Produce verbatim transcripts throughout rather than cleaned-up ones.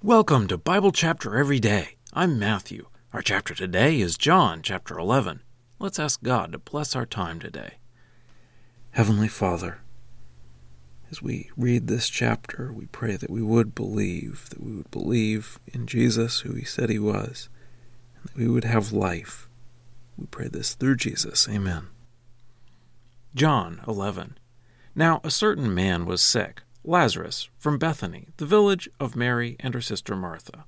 Welcome to Bible Chapter Every Day. I'm Matthew. Our chapter today is John chapter eleven. Let's ask God to bless our time today. Heavenly Father, as we read this chapter, we pray that we would believe, that we would believe in Jesus, who he said he was, and that we would have life. We pray this through Jesus. Amen. John eleven. Now a certain man was sick, Lazarus, from Bethany, the village of Mary and her sister Martha.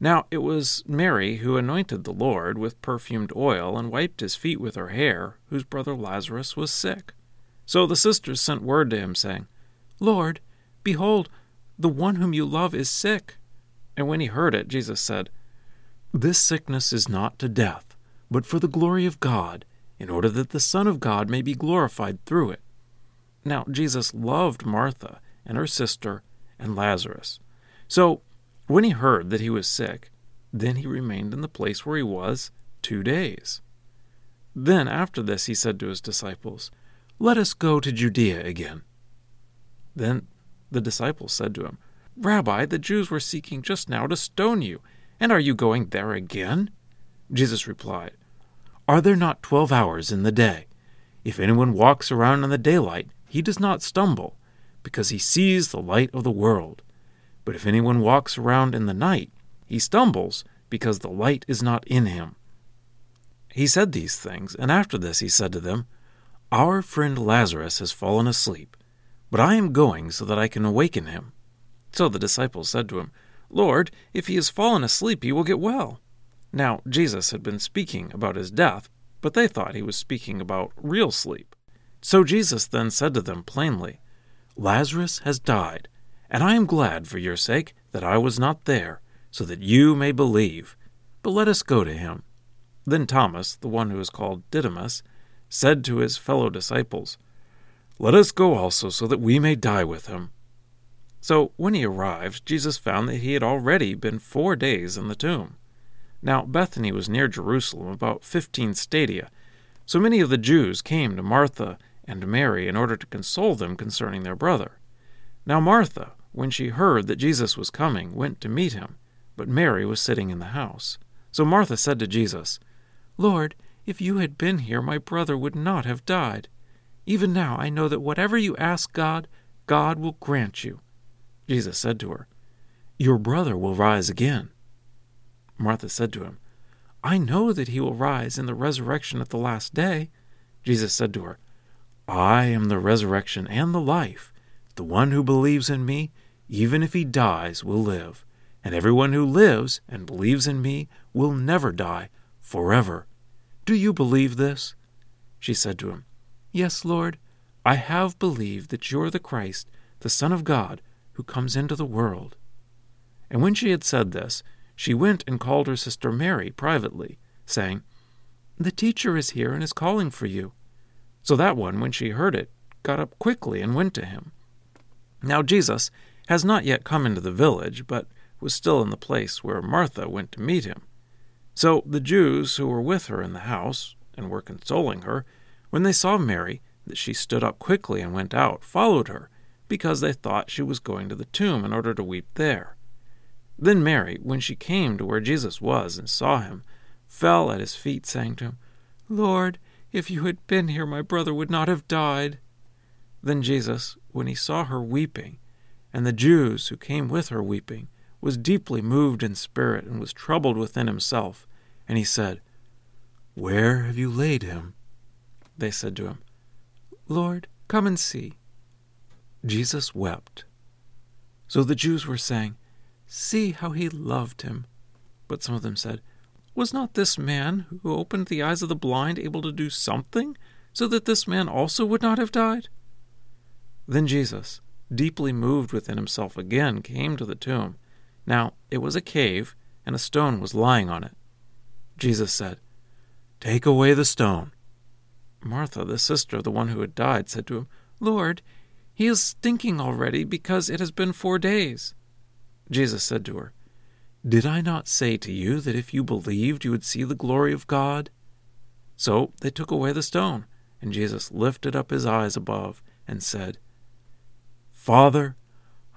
Now it was Mary who anointed the Lord with perfumed oil and wiped his feet with her hair, whose brother Lazarus was sick. So the sisters sent word to him, saying, Lord, behold, the one whom you love is sick. And when he heard it, Jesus said, This sickness is not to death, but for the glory of God, in order that the Son of God may be glorified through it. Now Jesus loved Martha and her sister and Lazarus. So when he heard that he was sick, then he remained in the place where he was two days. Then after this he said to his disciples, Let us go to Judea again. Then the disciples said to him, Rabbi, the Jews were seeking just now to stone you, and are you going there again? Jesus replied, Are there not twelve hours in the day? If anyone walks around in the daylight, he does not stumble, because he sees the light of the world. But if anyone walks around in the night, he stumbles, because the light is not in him. He said these things, and after this he said to them, Our friend Lazarus has fallen asleep, but I am going so that I can awaken him. So the disciples said to him, Lord, if he has fallen asleep, he will get well. Now Jesus had been speaking about his death, but they thought he was speaking about real sleep. So Jesus then said to them plainly, Lazarus has died, and I am glad for your sake that I was not there, so that you may believe. But let us go to him. Then Thomas, the one who is called Didymus, said to his fellow disciples, Let us go also, so that we may die with him. So when he arrived, Jesus found that he had already been four days in the tomb. Now Bethany was near Jerusalem, about fifteen stadia, so many of the Jews came to Martha and Mary in order to console them concerning their brother. Now Martha, when she heard that Jesus was coming, went to meet him, but Mary was sitting in the house. So Martha said to Jesus, Lord, if you had been here, my brother would not have died. Even now I know that whatever you ask God, God will grant you. Jesus said to her, Your brother will rise again. Martha said to him, I know that he will rise in the resurrection at the last day. Jesus said to her, I am the resurrection and the life. The one who believes in me, even if he dies, will live. And everyone who lives and believes in me will never die forever. Do you believe this? She said to him, Yes, Lord, I have believed that you are the Christ, the Son of God, who comes into the world. And when she had said this, she went and called her sister Mary privately, saying, The teacher is here and is calling for you. So that one, when she heard it, got up quickly and went to him. Now Jesus has not yet come into the village, but was still in the place where Martha went to meet him. So the Jews who were with her in the house, and were consoling her, when they saw Mary, that she stood up quickly and went out, followed her, because they thought she was going to the tomb in order to weep there. Then Mary, when she came to where Jesus was and saw him, fell at his feet, saying to him, Lord, if you had been here, my brother would not have died. Then Jesus, when he saw her weeping, and the Jews who came with her weeping, was deeply moved in spirit and was troubled within himself. And he said, Where have you laid him? They said to him, Lord, come and see. Jesus wept. So the Jews were saying, See how he loved him. But some of them said, Was not this man who opened the eyes of the blind able to do something, so that this man also would not have died? Then Jesus, deeply moved within himself again, came to the tomb. Now it was a cave, and a stone was lying on it. Jesus said, Take away the stone. Martha, the sister of the one who had died, said to him, Lord, he is stinking already, because it has been four days. Jesus said to her, Did I not say to you that if you believed you would see the glory of God? So they took away the stone, and Jesus lifted up his eyes above and said, Father,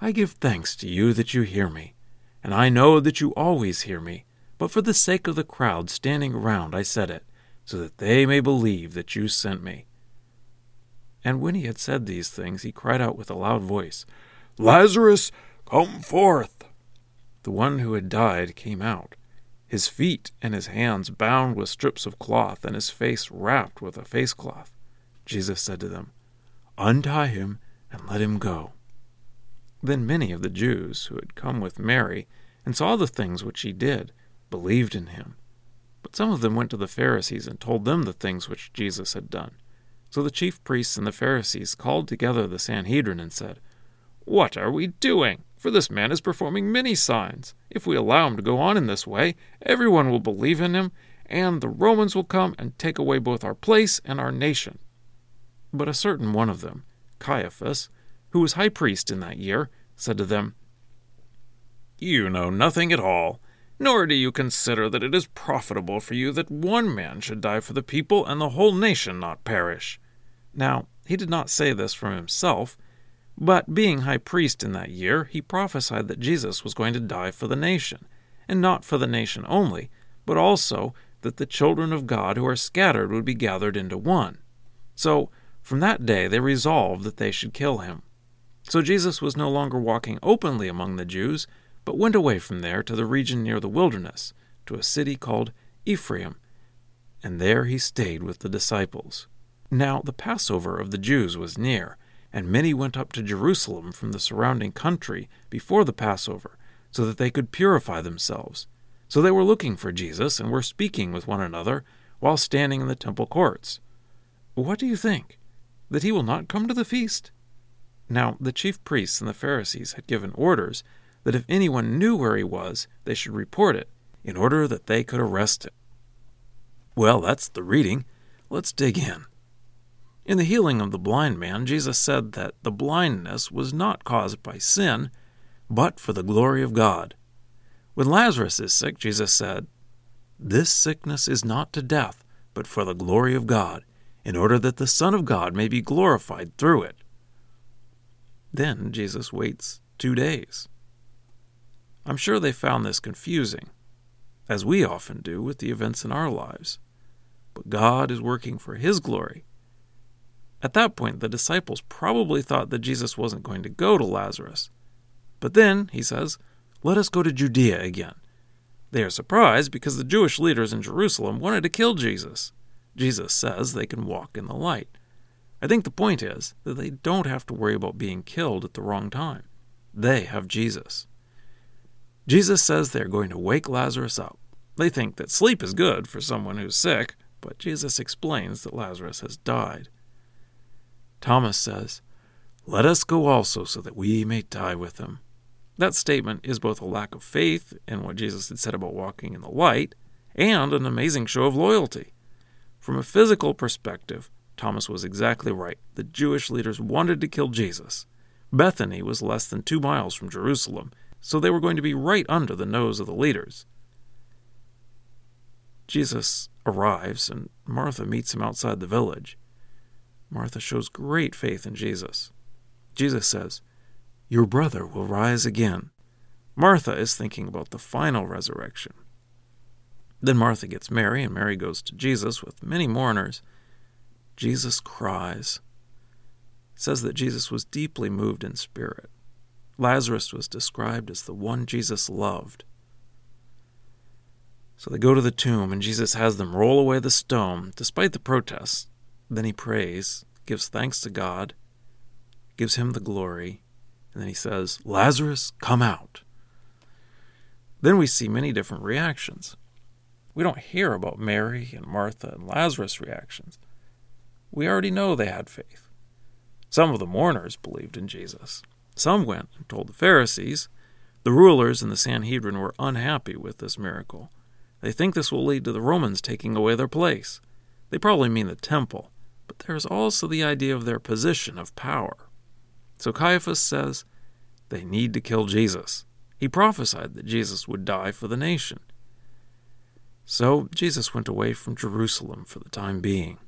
I give thanks to you that you hear me, and I know that you always hear me, but for the sake of the crowd standing around I said it, so that they may believe that you sent me." And when he had said these things, he cried out with a loud voice, "Lazarus, come forth!" The one who had died came out, his feet and his hands bound with strips of cloth, and his face wrapped with a face cloth. Jesus said to them, "Untie him and let him go." Then many of the Jews who had come with Mary and saw the things which he did believed in him. But some of them went to the Pharisees and told them the things which Jesus had done. So the chief priests and the Pharisees called together the Sanhedrin and said, "What are we doing? For this man is performing many signs. If we allow him to go on in this way, everyone will believe in him, and the Romans will come and take away both our place and our nation." But a certain one of them, Caiaphas, who was high priest in that year, said to them, "You know nothing at all, nor do you consider that it is profitable for you that one man should die for the people and the whole nation not perish." Now, he did not say this from himself, but being high priest in that year, he prophesied that Jesus was going to die for the nation, and not for the nation only, but also that the children of God who are scattered would be gathered into one. So, from that day they resolved that they should kill him. So Jesus was no longer walking openly among the Jews, but went away from there to the region near the wilderness, to a city called Ephraim, and there he stayed with the disciples. Now the Passover of the Jews was near, and many went up to Jerusalem from the surrounding country before the Passover, so that they could purify themselves. So they were looking for Jesus and were speaking with one another while standing in the temple courts. "What do you think? That he will not come to the feast?" Now the chief priests and the Pharisees had given orders that if anyone knew where he was, they should report it, in order that they could arrest him. Well, that's the reading. Let's dig in. In the healing of the blind man, Jesus said that the blindness was not caused by sin, but for the glory of God. When Lazarus is sick, Jesus said, "This sickness is not to death, but for the glory of God, in order that the Son of God may be glorified through it." Then Jesus waits two days. I'm sure they found this confusing, as we often do with the events in our lives. But God is working for His glory. At that point, the disciples probably thought that Jesus wasn't going to go to Lazarus. But then, he says, "Let us go to Judea again." They are surprised because the Jewish leaders in Jerusalem wanted to kill Jesus. Jesus says they can walk in the light. I think the point is that they don't have to worry about being killed at the wrong time. They have Jesus. Jesus says they are going to wake Lazarus up. They think that sleep is good for someone who's sick, but Jesus explains that Lazarus has died. Thomas says, "Let us go also so that we may die with him." That statement is both a lack of faith in what Jesus had said about walking in the light and an amazing show of loyalty. From a physical perspective, Thomas was exactly right. The Jewish leaders wanted to kill Jesus. Bethany was less than two miles from Jerusalem, so they were going to be right under the nose of the leaders. Jesus arrives, and Martha meets him outside the village. Martha shows great faith in Jesus. Jesus says, "Your brother will rise again." Martha is thinking about the final resurrection. Then Martha gets Mary, and Mary goes to Jesus with many mourners. Jesus cries. It says that Jesus was deeply moved in spirit. Lazarus was described as the one Jesus loved. So they go to the tomb, and Jesus has them roll away the stone, despite the protests. Then he prays, gives thanks to God, gives him the glory, and then he says, "Lazarus, come out." Then we see many different reactions. We don't hear about Mary and Martha and Lazarus' reactions. We already know they had faith. Some of the mourners believed in Jesus. Some went and told the Pharisees. The rulers and the Sanhedrin were unhappy with this miracle. They think this will lead to the Romans taking away their place. They probably mean the temple, but there is also the idea of their position of power. So Caiaphas says they need to kill Jesus. He prophesied that Jesus would die for the nation. So Jesus went away from Jerusalem for the time being.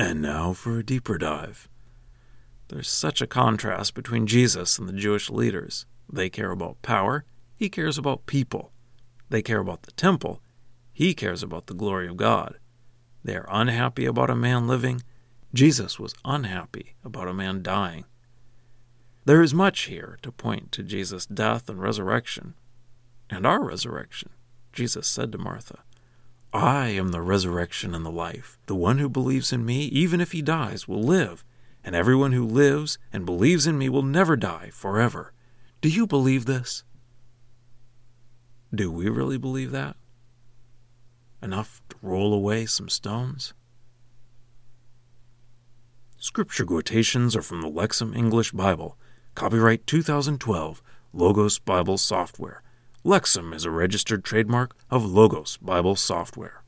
And now for a deeper dive. There's such a contrast between Jesus and the Jewish leaders. They care about power. He cares about people. They care about the temple. He cares about the glory of God. They are unhappy about a man living. Jesus was unhappy about a man dying. There is much here to point to Jesus' death and resurrection, and our resurrection. Jesus said to Martha, "I am the resurrection and the life. The one who believes in me, even if he dies, will live, and everyone who lives and believes in me will never die forever. Do you believe this?" Do we really believe that? Enough to roll away some stones? Scripture quotations are from the Lexham English Bible, copyright two thousand twelve, Logos Bible Software. Lexham is a registered trademark of Logos Bible Software.